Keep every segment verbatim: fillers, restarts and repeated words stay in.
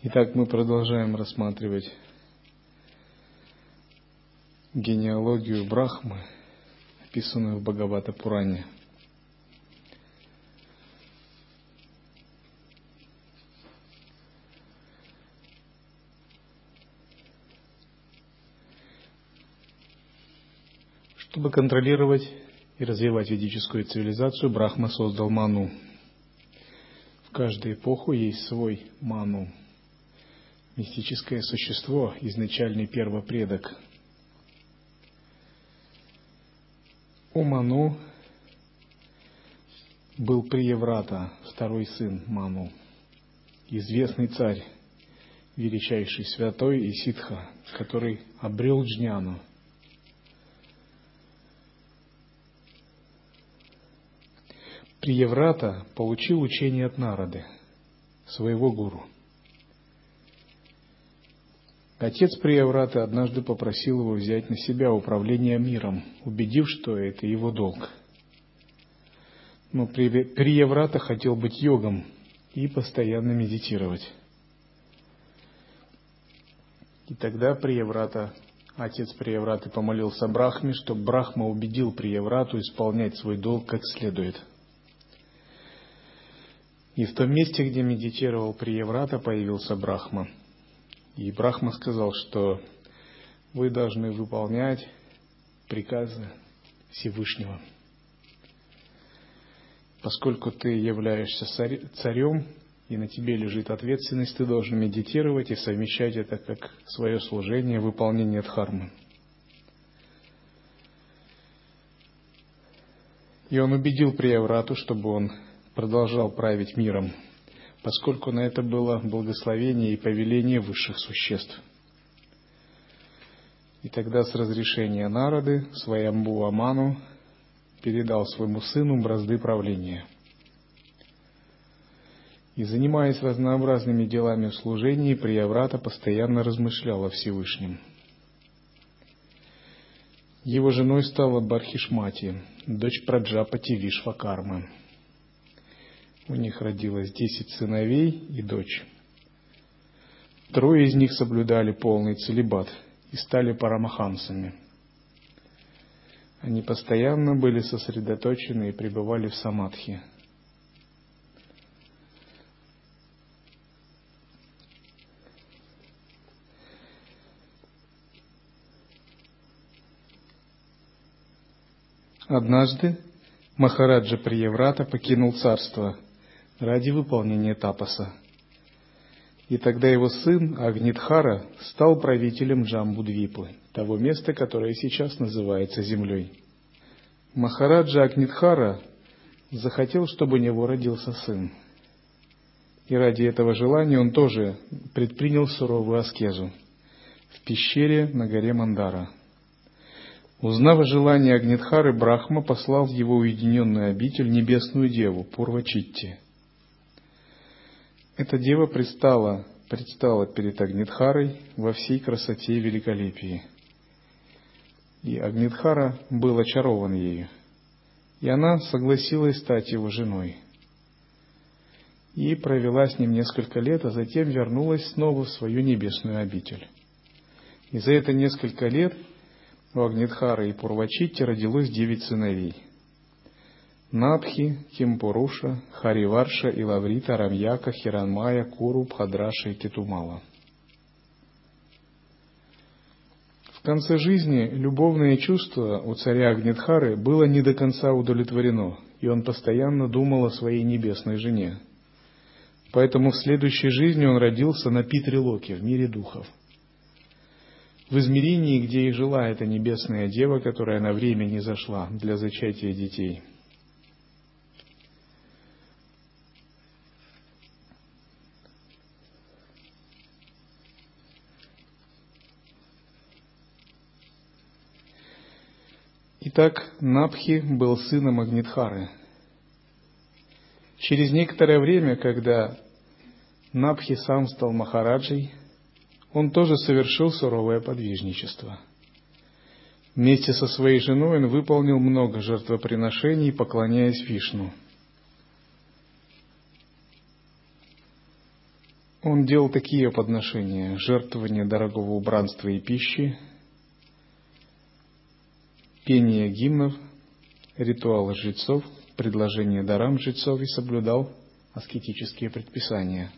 Итак, мы продолжаем рассматривать генеалогию Брахмы, описанную в Бхагавата Пуране. Чтобы контролировать и развивать ведическую цивилизацию, Брахма создал Ману. В каждую эпоху есть свой Ману. Мистическое существо, изначальный первопредок. У Ману был Прияврата, второй сын Ману, известный царь, величайший святой и ситха, который обрел джняну. Прияврата получил учение от Нарады, своего гуру. Отец Прияврата однажды попросил его взять на себя управление миром, убедив, что это его долг. Но Прияврата хотел быть йогом и постоянно медитировать. И тогда Прияврата, отец Приявраты помолился Брахме, чтобы Брахма убедил Прияврату исполнять свой долг как следует. И в том месте, где медитировал Прияврата, появился Брахма. И Брахма сказал, что вы должны выполнять приказы Всевышнего. Поскольку ты являешься царем, и на тебе лежит ответственность, ты должен медитировать и совмещать это как свое служение, выполнение дхармы. И он убедил Прияврату, чтобы он продолжал править миром, поскольку на это было благословение и повеление высших существ. И тогда с разрешения Нарады Сваямбу Аману передал своему сыну бразды правления. И, занимаясь разнообразными делами в служении, Прияврата постоянно размышлял о Всевышнем. Его женой стала Бархишмати, дочь Праджапати Вишвакармы. У них родилось десять сыновей и дочь. Трое из них соблюдали полный целибат и стали парамахамсами. Они постоянно были сосредоточены и пребывали в самадхи. Однажды Махараджа Прияврата покинул царство ради выполнения тапаса. И тогда его сын Агнидхара стал правителем Джамбудвипы, того места, которое сейчас называется землей. Махараджа Агнидхара захотел, чтобы у него родился сын. И ради этого желания он тоже предпринял суровую аскезу в пещере на горе Мандара. Узнав о желании Агнидхары, Брахма послал в его уединенную обитель небесную деву Пурвачитти. Эта дева предстала, предстала перед Агнидхарой во всей красоте и великолепии. И Агнидхара был очарован ею, и она согласилась стать его женой. И провела с ним несколько лет, а затем вернулась снова в свою небесную обитель. И за это несколько лет у Агнидхары и Пурвачитти родилось девять сыновей. Набхи, Кимпуруша, Хариварша и Лаврита, Рамьяка, Хиранмая, Куруп, Хадраша и Китумала. В конце жизни любовное чувство у царя Агнидхары было не до конца удовлетворено, и он постоянно думал о своей небесной жене. Поэтому в следующей жизни он родился на Питре-Локе, в мире духов, в измерении, где и жила эта небесная дева, которая на время не зашла для зачатия детей. Так Набхи был сыном Агнидхары. Через некоторое время, когда Набхи сам стал махараджей, он тоже совершил суровое подвижничество. Вместе со своей женой он выполнил много жертвоприношений, поклоняясь Вишну. Он делал такие подношения: жертвование дорогого убранства и пищи, пение гимнов, ритуалы жрецов, предложение дарам жрецов, и соблюдал аскетические предписания.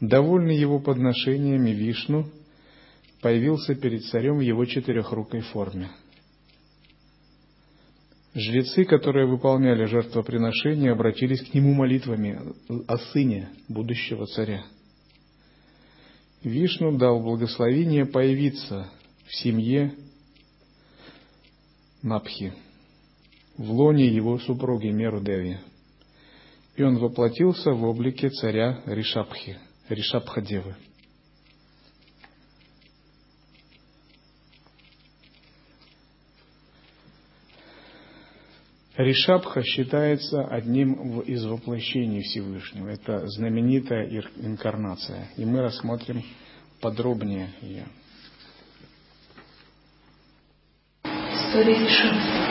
Довольный его подношениями, Вишну появился перед царем в его четырехрукой форме. Жрецы, которые выполняли жертвоприношения, обратились к нему молитвами о сыне будущего царя. Вишну дал благословение появиться в семье Набхи, в лоне его супруги Меру Деви, и он воплотился в облике царя Ришабхи, Ришабха-девы. Ришабха считается одним из воплощений Всевышнего. Это знаменитая инкарнация, и мы рассмотрим подробнее ее. История Ришабхи.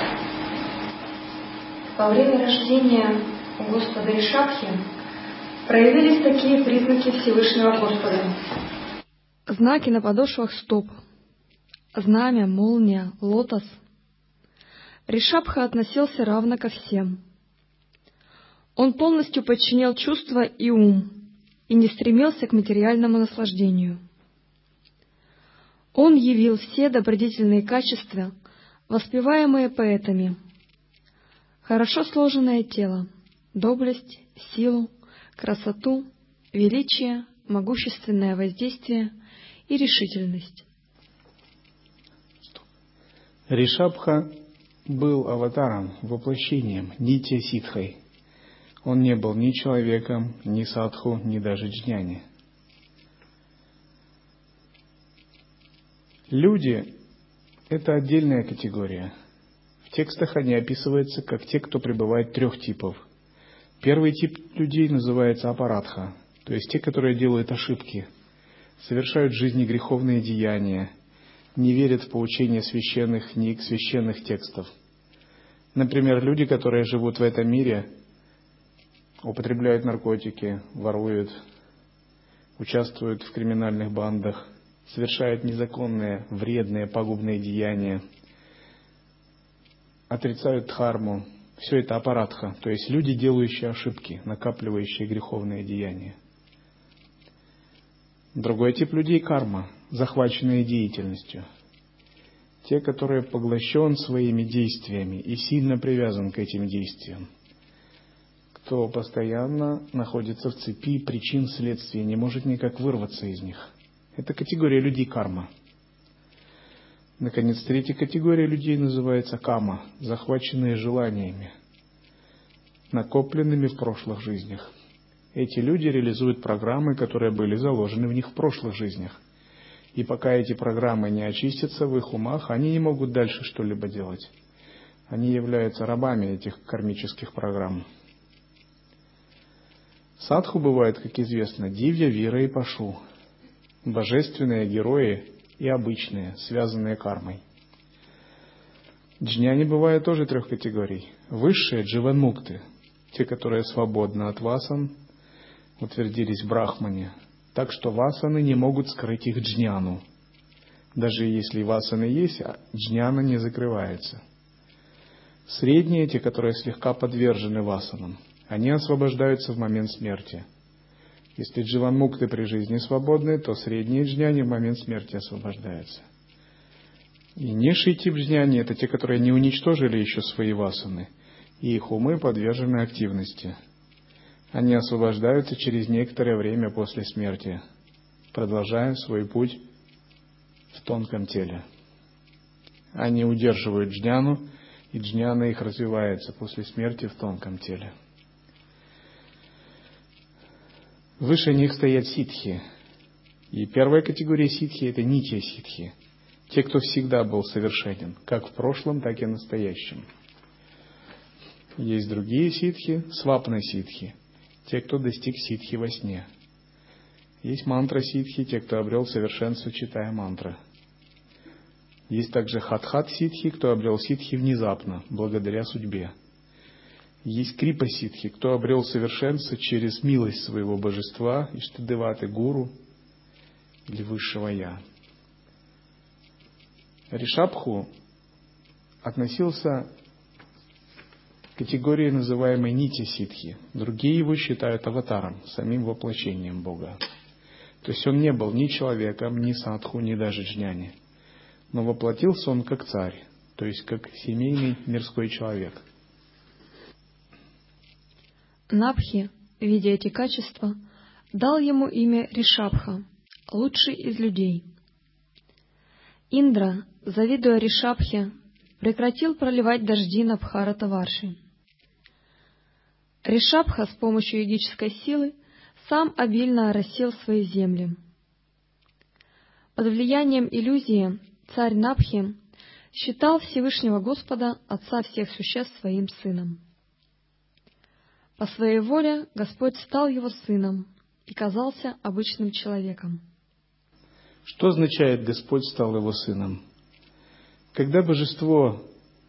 Во время рождения у Господа Ришабхи проявились такие признаки Всевышнего Господа. Знаки на подошвах стоп, знамя, молния, лотос. Ришабха относился равно ко всем. Он полностью подчинил чувства и ум и не стремился к материальному наслаждению. Он явил все добродетельные качества, воспеваемые поэтами: хорошо сложенное тело, доблесть, силу, красоту, величие, могущественное воздействие и решительность. Ришабха был аватаром, воплощением, нитья ситхой. Он не был ни человеком, ни садху, ни даже джняни. Люди — это отдельная категория. В текстах они описываются как те, кто пребывает трех типов. Первый тип людей называется апаратха, то есть те, которые делают ошибки, совершают в жизни греховные деяния, не верят в поучение священных книг, священных текстов. Например, люди, которые живут в этом мире, употребляют наркотики, воруют, участвуют в криминальных бандах, совершают незаконные, вредные, пагубные деяния, отрицают дхарму. Все это апаратха, то есть люди, делающие ошибки, накапливающие греховные деяния. Другой тип людей — карма, захваченные деятельностью. Те, которые поглощен своими действиями и сильно привязан к этим действиям. Кто постоянно находится в цепи причин следствия, не может никак вырваться из них. Это категория людей карма. Наконец, третья категория людей называется кама, захваченные желаниями, накопленными в прошлых жизнях. Эти люди реализуют программы, которые были заложены в них в прошлых жизнях. И пока эти программы не очистятся в их умах, они не могут дальше что-либо делать. Они являются рабами этих кармических программ. Садху бывает, как известно, дивья, вира и пашу, божественные герои и обычные, связанные кармой. Джняни бывают тоже трех категорий. Высшие — дживанмукты, те, которые свободны от васан, утвердились в брахмане, так что васаны не могут скрыть их джняну. Даже если васаны есть, джняна не закрывается. Средние — те, которые слегка подвержены васанам, они освобождаются в момент смерти. Если дживанмукты при жизни свободны, то средние джняни в момент смерти освобождаются. И низший тип джняни — это те, которые не уничтожили еще свои васаны, и их умы подвержены активности. Они освобождаются через некоторое время после смерти, продолжая свой путь в тонком теле. Они удерживают джняну, и джняна их развивается после смерти в тонком теле. Выше них стоят ситхи. И первая категория ситхи — это нитья ситхи, те, кто всегда был совершенен, как в прошлом, так и в настоящем. Есть другие ситхи, свапна ситхи, те, кто достиг ситхи во сне. Есть мантра ситхи, те, кто обрел совершенство, читая мантры. Есть также хатхат ситхи, кто обрел ситхи внезапно, благодаря судьбе. Есть крипа ситхи, кто обрел совершенство через милость своего божества, иштадеваты, гуру или высшего я. Ришабху относился к категории, называемой нити-ситхи. Другие его считают аватаром, самим воплощением Бога. То есть он не был ни человеком, ни садху, ни даже джняни. Но воплотился он как царь, то есть как семейный мирской человек. Набхи, видя эти качества, дал ему имя Ришабха, лучший из людей. Индра, завидуя Ришабхе, прекратил проливать дожди на Бхаратаварши. Ришабха с помощью йогической силы сам обильно оросил свои земли. Под влиянием иллюзии царь Набхи считал Всевышнего Господа, Отца всех существ, своим сыном. По своей воле Господь стал его сыном и казался обычным человеком. Что означает «Господь стал его сыном»? Когда божество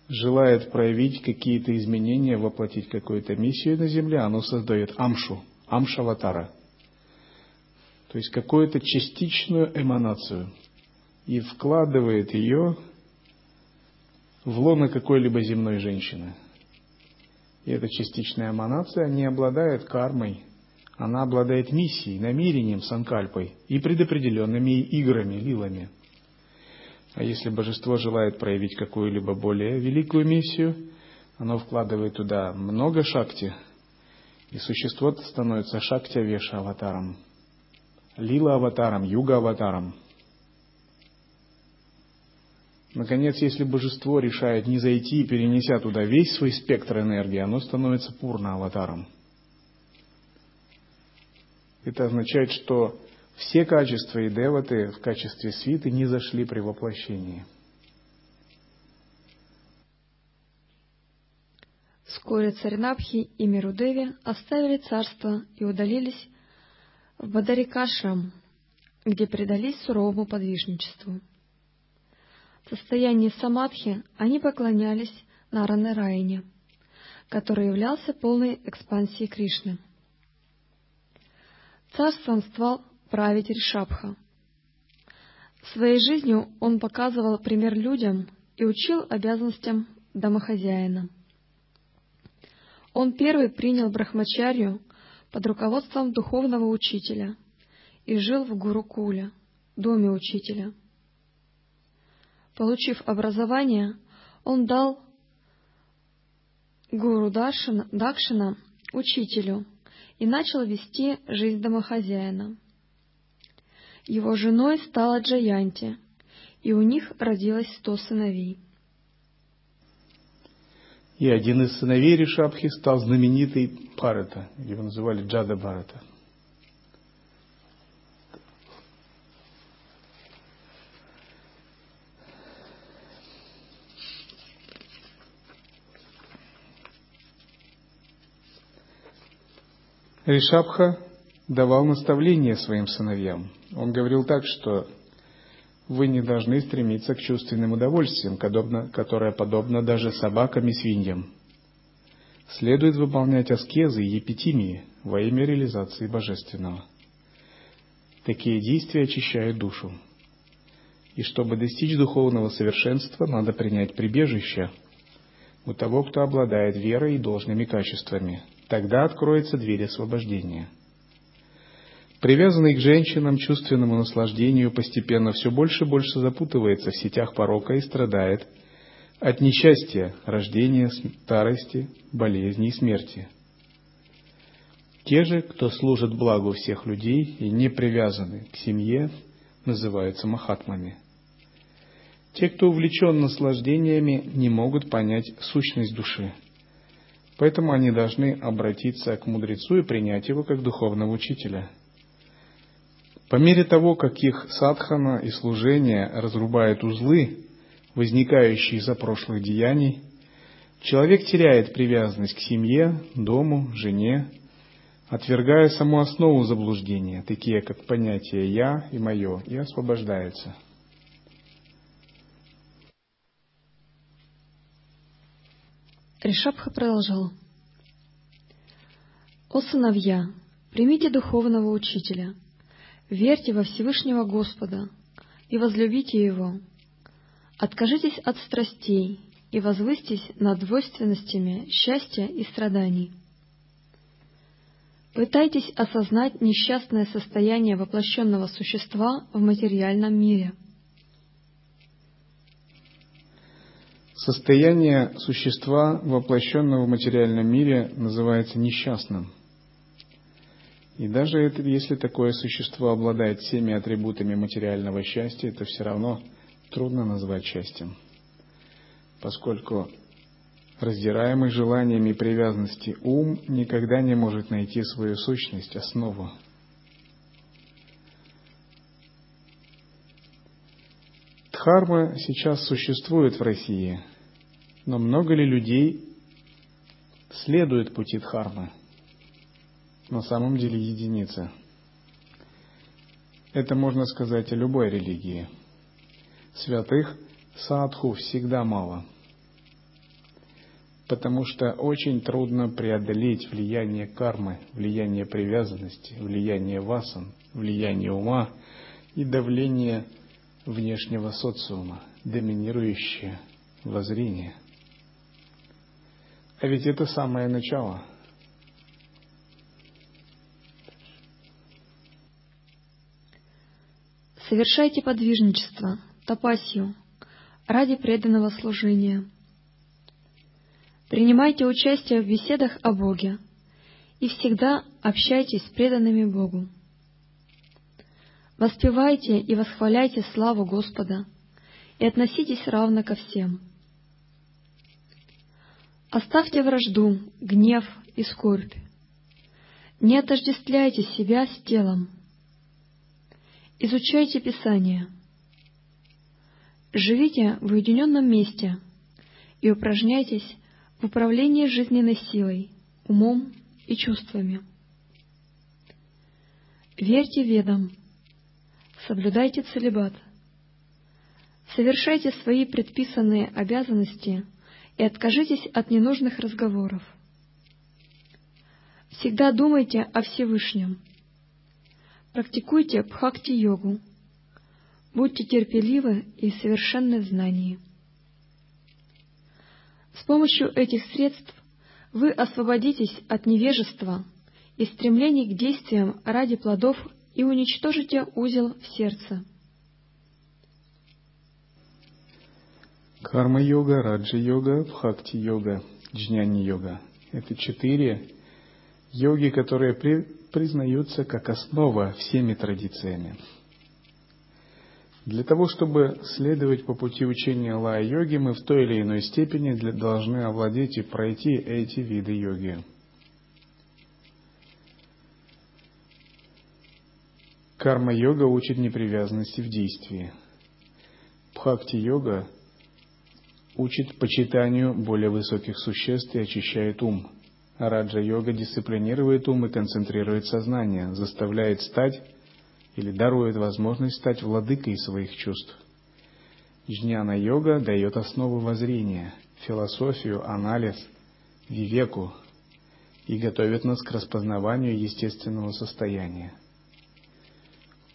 желает проявить какие-то изменения, воплотить какую-то миссию на земле, оно создает амшу, амшаватара, то есть какую-то частичную эманацию, и вкладывает ее в лоно какой-либо земной женщины. И эта частичная эманация не обладает кармой, она обладает миссией, намерением, санкальпой и предопределенными играми, лилами. А если божество желает проявить какую-либо более великую миссию, оно вкладывает туда много шакти, и существо становится шактя-веша-аватаром, лила-аватаром, юга-аватаром. Наконец, если божество решает не зайти, перенеся туда весь свой спектр энергии, оно становится пурна-аватаром. Это означает, что все качества и деваты в качестве свиты не зашли при воплощении. Вскоре царь Набхи и Меру Деви оставили царство и удалились в Бадари, где предались суровому подвижничеству. В состоянии самадхи они поклонялись Нара-Нараяне, который являлся полной экспансией Кришны. Царством стал править Ришабха. Своей жизнью он показывал пример людям и учил обязанностям домохозяина. Он первый принял брахмачарью под руководством духовного учителя и жил в Гурукуле, доме учителя. Получив образование, он дал гуру Дакшина, Дакшина учителю и начал вести жизнь домохозяина. Его женой стала Джаянти, и у них родилось сто сыновей. И один из сыновей Ришабхи стал знаменитый Парата, его называли Джада Барата. Ришабха давал наставления своим сыновьям. Он говорил так, что вы не должны стремиться к чувственным удовольствиям, которое подобно даже собакам и свиньям. Следует выполнять аскезы и епитимии во имя реализации божественного. Такие действия очищают душу. И чтобы достичь духовного совершенства, надо принять прибежище у того, кто обладает верой и должными качествами. Тогда откроется дверь освобождения. Привязанный к женщинам чувственному наслаждению постепенно все больше и больше запутывается в сетях порока и страдает от несчастья, рождения, старости, болезни и смерти. Те же, кто служит благу всех людей и не привязаны к семье, называются махатмами. Те, кто увлечен наслаждениями, не могут понять сущность души. Поэтому они должны обратиться к мудрецу и принять его как духовного учителя. По мере того, как их садхана и служение разрубают узлы, возникающие из-за прошлых деяний, человек теряет привязанность к семье, дому, жене, отвергая саму основу заблуждения, такие как понятия «я» и «моё», и освобождается. Ришабха продолжал. «О сыновья, примите духовного учителя, верьте во Всевышнего Господа и возлюбите Его, откажитесь от страстей и возвысьтесь над двойственностями счастья и страданий. Пытайтесь осознать несчастное состояние воплощенного существа в материальном мире». Состояние существа, воплощенного в материальном мире, называется несчастным. И даже это, если такое существо обладает всеми атрибутами материального счастья, это все равно трудно назвать счастьем, поскольку раздираемый желаниями привязанности ум никогда не может найти свою сущность, основу. Дхарма сейчас существует в России, но много ли людей следует пути дхармы? На самом деле единицы. Это можно сказать о любой религии. Святых садху всегда мало, потому что очень трудно преодолеть влияние кармы, влияние привязанности, влияние васан, влияние ума и давление внешнего социума, доминирующее воззрение. А ведь это самое начало. Совершайте подвижничество, тапасью, ради преданного служения. Принимайте участие в беседах о Боге и всегда общайтесь с преданными Богу. Воспевайте и восхваляйте славу Господа и относитесь равно ко всем. Оставьте вражду, гнев и скорбь. Не отождествляйте себя с телом. Изучайте Писание. Живите в уединенном месте и упражняйтесь в управлении жизненной силой, умом и чувствами. Верьте ведам. Соблюдайте целибат. Совершайте свои предписанные обязанности и откажитесь от ненужных разговоров. Всегда думайте о Всевышнем. Практикуйте бхакти-йогу. Будьте терпеливы и совершенны в знании. С помощью этих средств вы освободитесь от невежества и стремлений к действиям ради плодов и уничтожите узел в сердце. Карма-йога, раджа-йога, бхакти-йога, джняни-йога – это четыре йоги, которые при, признаются как основа всеми традициями. Для того, чтобы следовать по пути учения лая-йоги, мы в той или иной степени должны овладеть и пройти эти виды йоги. Карма-йога учит непривязанности в действии. Бхакти-йога учит почитанию более высоких существ и очищает ум. Раджа-йога дисциплинирует ум и концентрирует сознание, заставляет стать или дарует возможность стать владыкой своих чувств. Джняна-йога дает основу воззрения, философию, анализ, вивеку и готовит нас к распознаванию естественного состояния.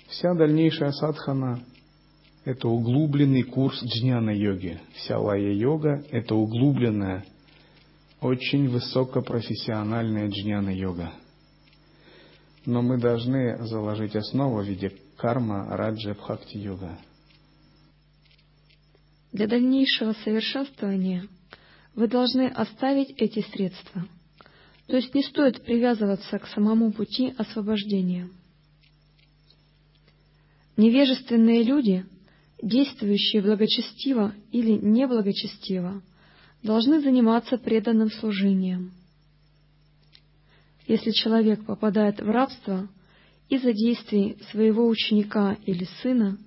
Вся дальнейшая садхана – это углубленный курс джняна-йоги. Вся лая-йога – это углубленная, очень высокопрофессиональная джняна-йога. Но мы должны заложить основу в виде карма, раджа, бхакти-йога. Для дальнейшего совершенствования вы должны оставить эти средства. То есть не стоит привязываться к самому пути освобождения. Невежественные люди, действующие благочестиво или неблагочестиво, должны заниматься преданным служением. Если человек попадает в рабство из-за действий своего ученика или сына,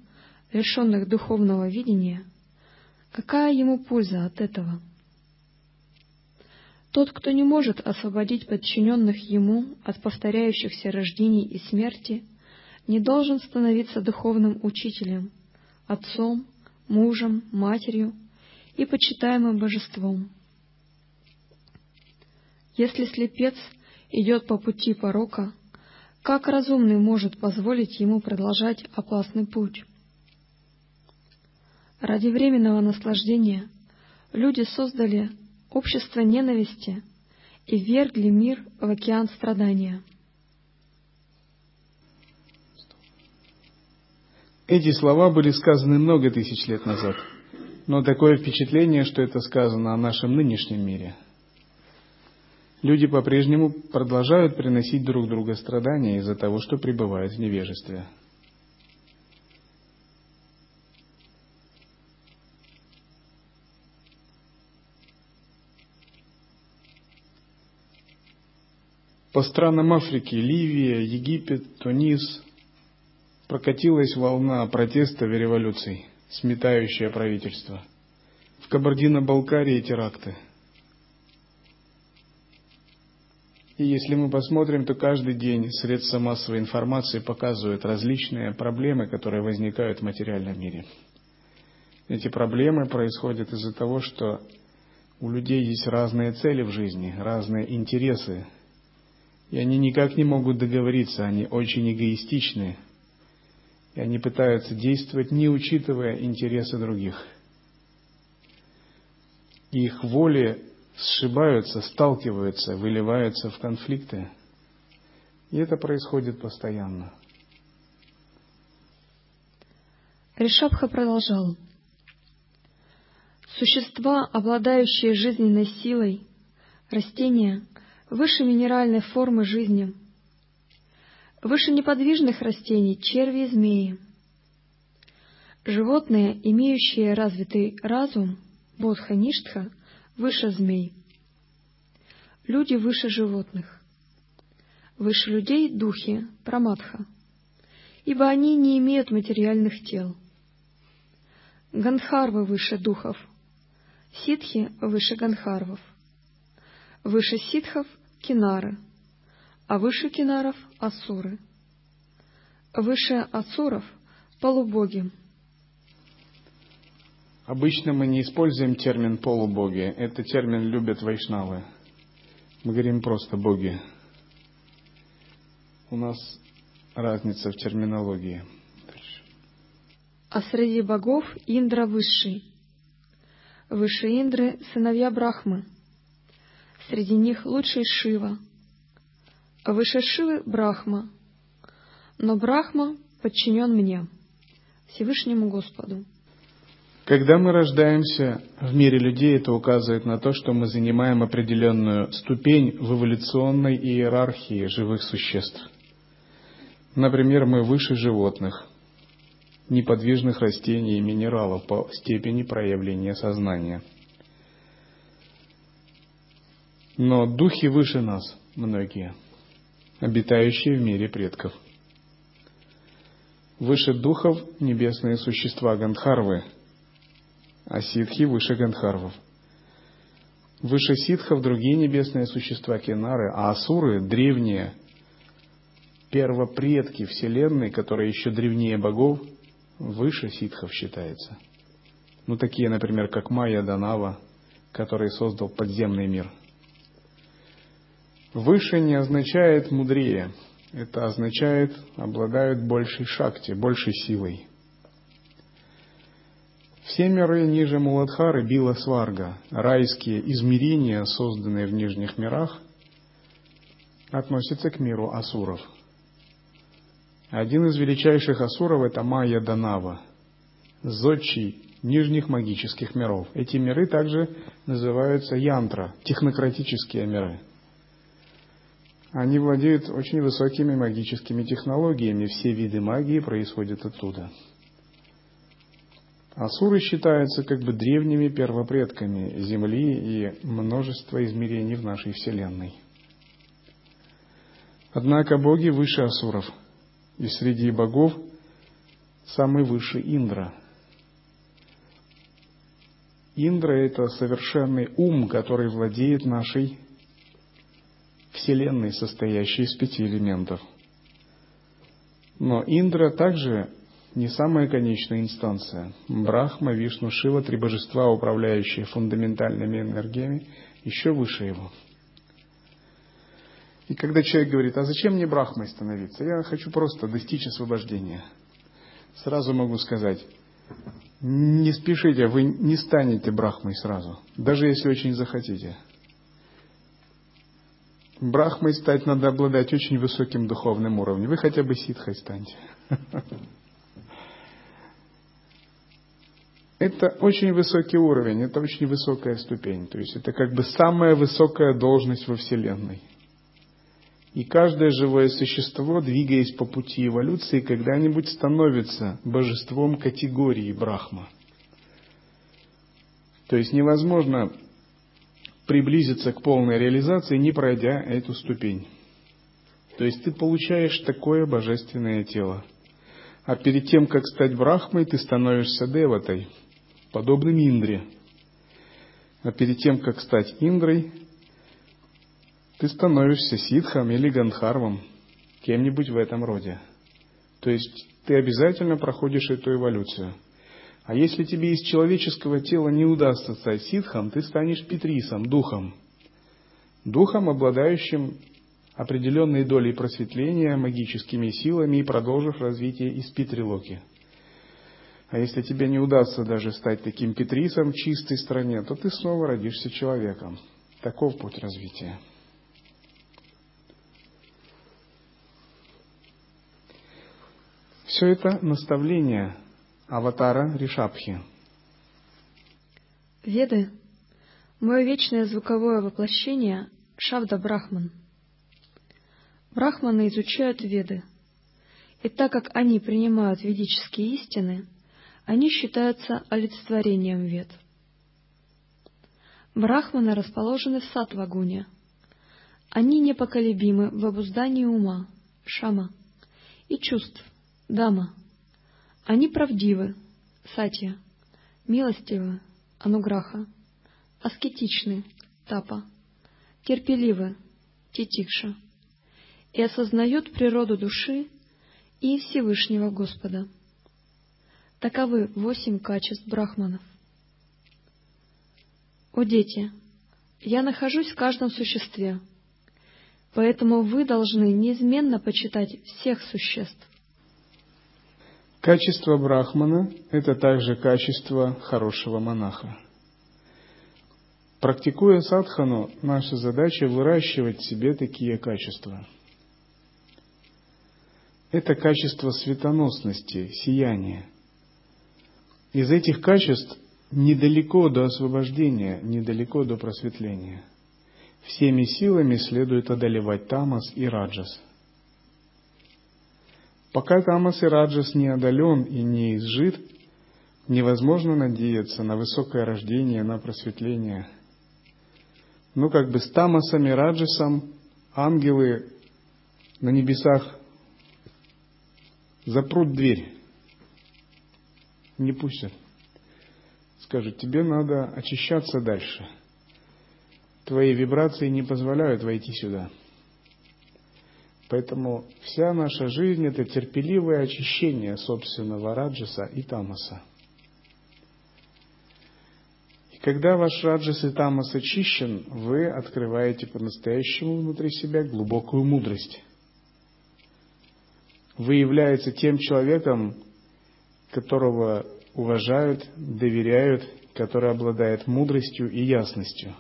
лишенных духовного видения, какая ему польза от этого? Тот, кто не может освободить подчиненных ему от повторяющихся рождений и смерти, не должен становиться духовным учителем, отцом, мужем, матерью и почитаемым божеством. Если слепец идет по пути порока, как разумный может позволить ему продолжать опасный путь? Ради временного наслаждения люди создали общество ненависти и ввергли мир в океан страдания. Эти слова были сказаны много тысяч лет назад, но такое впечатление, что это сказано о нашем нынешнем мире. Люди по-прежнему продолжают приносить друг другу страдания из-за того, что пребывают в невежестве. По странам Африки, Ливия, Египет, Тунис прокатилась волна протестов и революций, сметающая правительство. В Кабардино-Балкарии теракты. И если мы посмотрим, то каждый день средства массовой информации показывают различные проблемы, которые возникают в материальном мире. Эти проблемы происходят из-за того, что у людей есть разные цели в жизни, разные интересы, и они никак не могут договориться, они очень эгоистичны, и они пытаются действовать, не учитывая интересы других. Их воли сшибаются, сталкиваются, выливаются в конфликты. И это происходит постоянно. Ришабха продолжал. Существа, обладающие жизненной силой, растения, выше минеральной формы жизни, выше неподвижных растений, черви и змеи. Животные, имеющие развитый разум, бодха-ништха, выше змей. Люди выше животных. Выше людей духи, праматха, ибо они не имеют материальных тел. Гандхарвы выше духов, ситхи выше гандхарвов. Выше ситхов кинары, а выше кинаров асуры. Выше асуров полубоги. Обычно мы не используем термин «полубоги». Это термин любят вайшнавы. Мы говорим просто «боги». У нас разница в терминологии. А среди богов Индра высший. Выше Индры сыновья Брахмы. Среди них лучший Шива. Выше Шивы Брахма. Но Брахма подчинен мне, Всевышнему Господу. Когда мы рождаемся в мире людей, это указывает на то, что мы занимаем определенную ступень в эволюционной иерархии живых существ. Например, мы выше животных, неподвижных растений и минералов по степени проявления сознания. Но духи выше нас многие, обитающие в мире предков. Выше духов небесные существа гандхарвы, а ситхи выше гандхарвов. Выше ситхов другие небесные существа кинары, а асуры древние, первопредки вселенной, которые еще древнее богов, выше ситхов считается. Ну такие, например, как Майя Данава, который создал подземный мир. Выше не означает мудрее, это означает обладают большей шакти, большей силой. Все миры ниже Муладхары, Била Сварга, райские измерения, созданные в нижних мирах, относятся к миру асуров. Один из величайших асуров – это Майя Данава, зодчий нижних магических миров. Эти миры также называются янтра, технократические миры. Они владеют очень высокими магическими технологиями, все виды магии происходят оттуда. Асуры считаются как бы древними первопредками Земли и множества измерений в нашей Вселенной. Однако боги выше асуров, И среди богов самый высший Индра. Индра – это совершенный ум, который владеет нашей Вселенной, состоящей из пяти элементов. Но Индра также не самая конечная инстанция. Брахма, Вишну, Шива – три божества, управляющие фундаментальными энергиями, еще выше его. И когда человек говорит: а зачем мне Брахмой становиться? Я хочу просто достичь освобождения. Сразу могу сказать: не спешите, вы не станете Брахмой сразу, даже если очень захотите. Брахмой стать надо обладать очень высоким духовным уровнем. Вы хотя бы ситхой станьте. Это очень высокий уровень, это очень высокая ступень. То есть это как бы самая высокая должность во Вселенной. И каждое живое существо, двигаясь по пути эволюции, когда-нибудь становится божеством категории Брахма. То есть невозможно приблизиться к полной реализации, не пройдя эту ступень. То есть ты получаешь такое божественное тело. А перед тем, как стать Брахмой, ты становишься Деватой, подобным Индре. А перед тем, как стать Индрой, ты становишься ситхом или гандхарвом, кем-нибудь в этом роде. То есть ты обязательно проходишь эту эволюцию. А если тебе из человеческого тела не удастся стать ситхом, ты станешь питрисом, духом. Духом, обладающим определенной долей просветления, магическими силами и продолжив развитие из Питре-Локи. А если тебе не удастся даже стать таким питрисом в чистой стране, то ты снова родишься человеком. Таков путь развития. Все это наставление аватара Ришабхи. Веды. Мое вечное звуковое воплощение — Шабда Брахман. Брахманы изучают Веды. И так как они принимают ведические истины, они считаются олицетворением Вед. Брахманы расположены в сатвагуне. Они непоколебимы в обуздании ума — Шама, и чувств — Дама. Они правдивы — Сатья, милостивы — Ануграха, аскетичны — Тапа, терпеливы — Титикша, и осознают природу души и Всевышнего Господа. Таковы восемь качеств брахманов. О дети, я нахожусь в каждом существе, поэтому вы должны неизменно почитать всех существ. Качество брахмана – это также качество хорошего монаха. Практикуя садхану, наша задача – выращивать в себе такие качества. Это качество светоносности, сияния. Из этих качеств недалеко до освобождения, недалеко до просветления. Всеми силами следует одолевать тамас и раджас. Пока тамас и раджас не одолен и не изжит, невозможно надеяться на высокое рождение, на просветление. Ну, как бы с тамасом и раджасом ангелы на небесах запрут дверь, не пустят. Скажут: тебе надо очищаться дальше. Твои вибрации не позволяют войти сюда. Поэтому вся наша жизнь – это терпеливое очищение собственного раджаса и тамаса. И когда ваш раджас и тамас очищен, вы открываете по-настоящему внутри себя глубокую мудрость. Вы являетесь тем человеком, которого уважают, доверяют, который обладает мудростью и ясностью.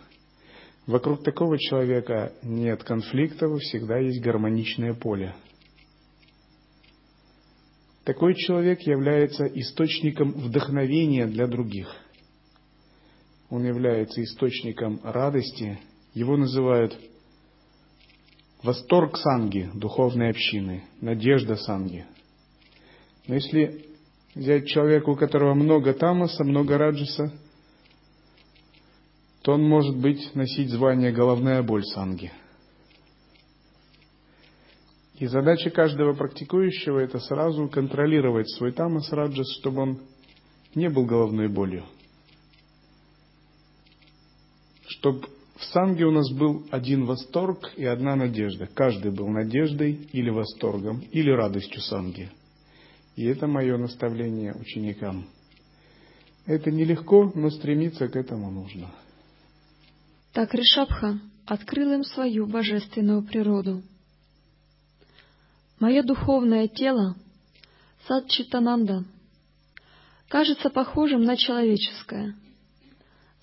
Вокруг такого человека нет конфликтов, всегда есть гармоничное поле. Такой человек является источником вдохновения для других. Он является источником радости. Его называют восторг санги, духовной общины, надежда санги. Но если взять человека, у которого много тамаса, много раджаса, то он может быть носить звание головная боль санги. И задача каждого практикующего – это сразу контролировать свой тамас, раджас, чтобы он не был головной болью. Чтобы в санге у нас был один восторг и одна надежда. Каждый был надеждой или восторгом, или радостью санги. И это мое наставление ученикам. Это нелегко, но стремиться к этому нужно. Так Ришабха открыл им свою божественную природу. Мое духовное тело, сат-читананда, кажется похожим на человеческое,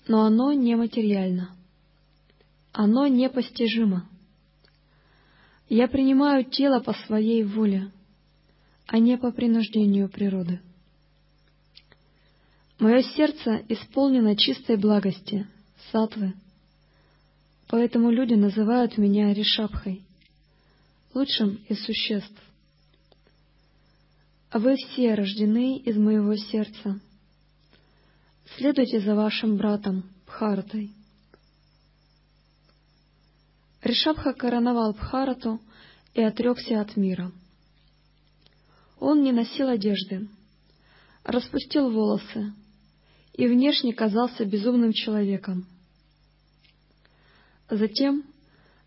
но оно нематериально. Оно непостижимо. Я принимаю тело по своей воле, а не по принуждению природы. Мое сердце исполнено чистой благости, саттвы, поэтому люди называют меня Ришабхой, лучшим из существ. А вы все рождены из моего сердца. Следуйте за вашим братом Бхаратой. Ришабха короновал Бхарату и отрекся от мира. Он не носил одежды, распустил волосы и внешне казался безумным человеком. Затем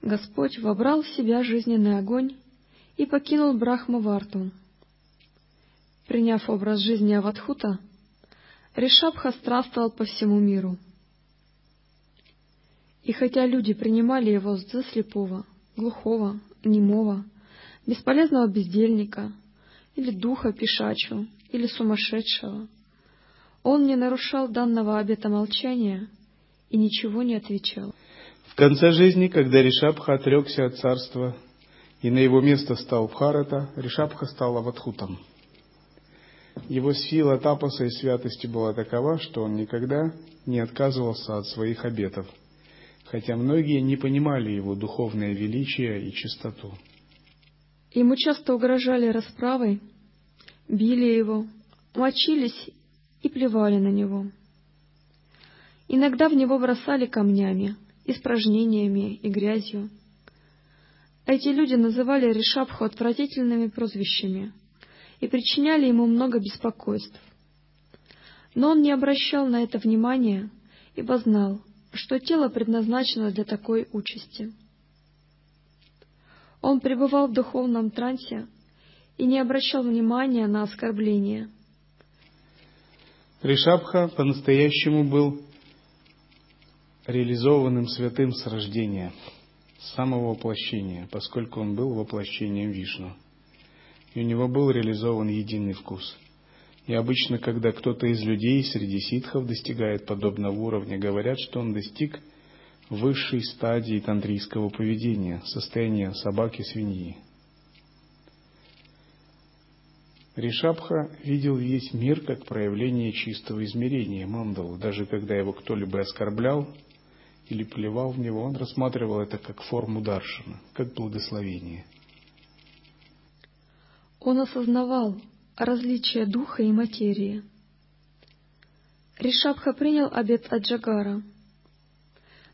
Господь вобрал в себя жизненный огонь и покинул Брахмаварту. Приняв образ жизни Аватхута, Ришабха странствовал по всему миру. И хотя люди принимали его за слепого, глухого, немого, бесполезного бездельника или духа пешачу, или сумасшедшего, он не нарушал данного обета молчания и ничего не отвечал. В конце жизни, когда Ришабха отрекся от царства, и на его место стал Бхарата, Ришабха стал Аватхутом. Его сила тапаса и святости была такова, что он никогда не отказывался от своих обетов, хотя многие не понимали его духовное величие и чистоту. Ему часто угрожали расправой, били его, мочились и плевали на него. Иногда в него бросали камнями, испражнениями и грязью. Эти люди называли Ришабху отвратительными прозвищами и причиняли ему много беспокойств. Но он не обращал на это внимания, ибо знал, что тело предназначено для такой участи. Он пребывал в духовном трансе и не обращал внимания на оскорбления. Ришабха по-настоящему был реализованным святым с рождения, с самого воплощения, поскольку он был воплощением Вишну. И у него был реализован единый вкус. И обычно, когда кто-то из людей среди ситхов достигает подобного уровня, говорят, что он достиг высшей стадии тантрийского поведения, состояния собаки-свиньи. Ришабха видел весь мир как проявление чистого измерения, мандалу. Даже когда его кто-либо оскорблял или плевал в него, он рассматривал это как форму даршана, как благословение. Он осознавал различие духа и материи. Ришабха принял обет Аджагара,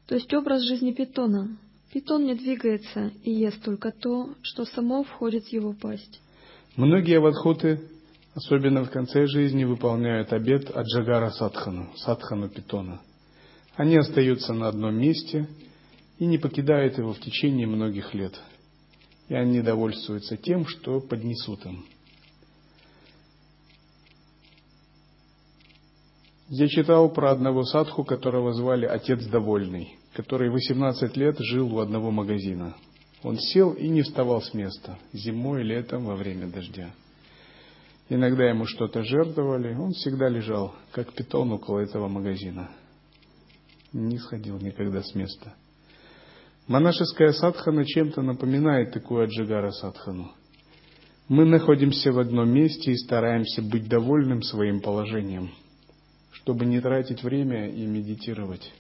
то есть образ жизни питона. Питон не двигается и ест только то, что само входит в его пасть. Многие аватхуты, особенно в конце жизни, выполняют обет Аджагара Садхану, Садхану питона. Они остаются на одном месте и не покидают его в течение многих лет. И они довольствуются тем, что поднесут им. Я читал про одного садху, которого звали Отец Довольный, который восемнадцать лет жил у одного магазина. Он сел и не вставал с места, зимой, летом, во время дождя. Иногда ему что-то жертвовали, он всегда лежал, как питон около этого магазина. Не сходил никогда с места. Монашеская садхана чем-то напоминает такую Аджагара садхану. Мы находимся в одном месте и стараемся быть довольным своим положением, чтобы не тратить время и медитировать.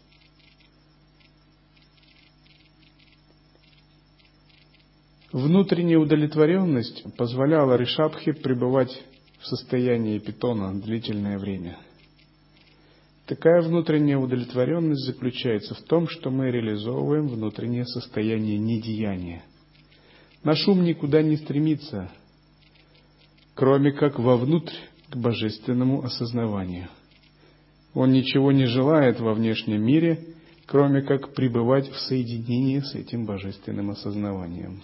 Внутренняя удовлетворенность позволяла Ришабхе пребывать в состоянии питона длительное время. Такая внутренняя удовлетворенность заключается в том, что мы реализовываем внутреннее состояние недеяния. Наш ум никуда не стремится, кроме как вовнутрь к божественному осознаванию. Он ничего не желает во внешнем мире, кроме как пребывать в соединении с этим божественным осознаванием.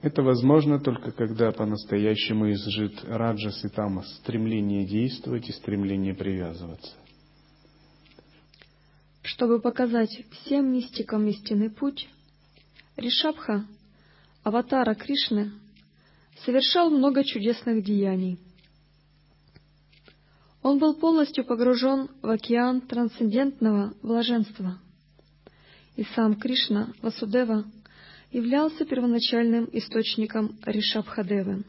Это возможно только когда по-настоящему изжит раджас и тамас, стремление действовать и стремление привязываться. Чтобы показать всем мистикам истинный путь, Ришабха, аватара Кришны, совершал много чудесных деяний. Он был полностью погружен в океан трансцендентного блаженства. И сам Кришна, Васудева, являлся первоначальным источником Ришабха-девы.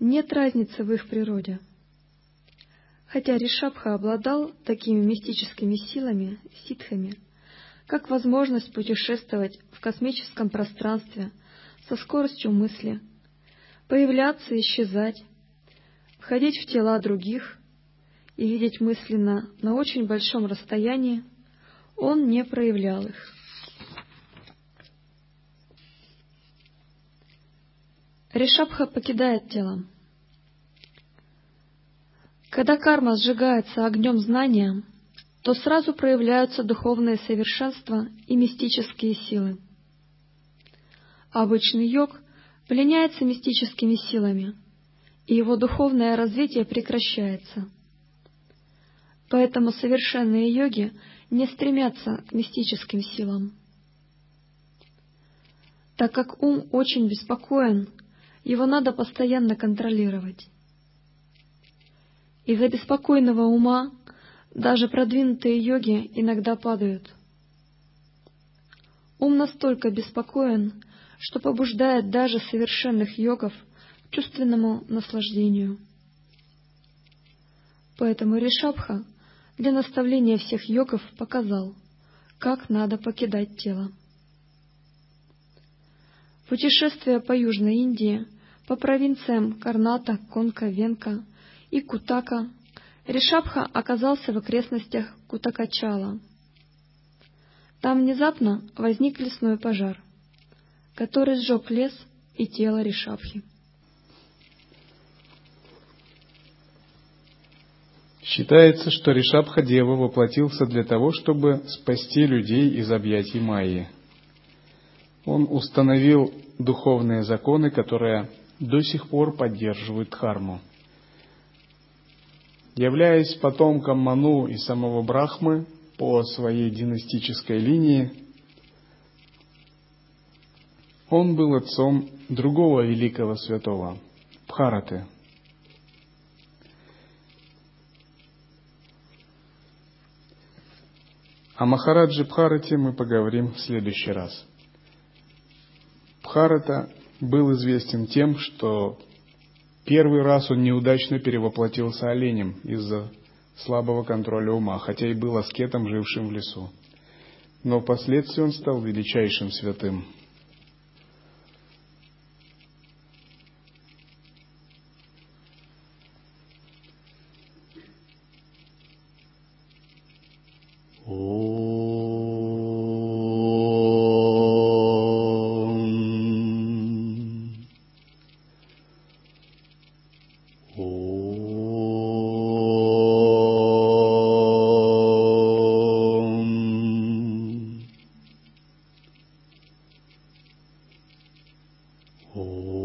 Нет разницы в их природе. Хотя Ришабха обладал такими мистическими силами, ситхами, как возможность путешествовать в космическом пространстве со скоростью мысли, появляться и исчезать, входить в тела других и видеть мысленно на очень большом расстоянии, он не проявлял их. Ришабха покидает тело. Когда карма сжигается огнем знания, то сразу проявляются духовные совершенства и мистические силы. Обычный йог пленяется мистическими силами, и его духовное развитие прекращается. Поэтому совершенные йоги не стремятся к мистическим силам. Так как ум очень беспокоен, его надо постоянно контролировать. Из-за беспокойного ума даже продвинутые йоги иногда падают. Ум настолько беспокоен, что побуждает даже совершенных йогов к чувственному наслаждению. Поэтому Ришабха для наставления всех йогов показал, как надо покидать тело. Путешествие по Южной Индии, по провинциям Карната, Конка, Венка и Кутака, Ришабха оказался в окрестностях Кутакачала. Там внезапно возник лесной пожар, который сжег лес и тело Ришабхи. Считается, что Ришабха-дева воплотился для того, чтобы спасти людей из объятий Майи. Он установил духовные законы, которые до сих пор поддерживают дхарму. Являясь потомком Ману и самого Брахмы по своей династической линии, он был отцом другого великого святого, Бхараты. О Махараджи Бхарате мы поговорим в следующий раз. Бхарата был известен тем, что первый раз он неудачно перевоплотился оленем из-за слабого контроля ума, хотя и был аскетом, жившим в лесу. Но впоследствии он стал величайшим святым. Oh.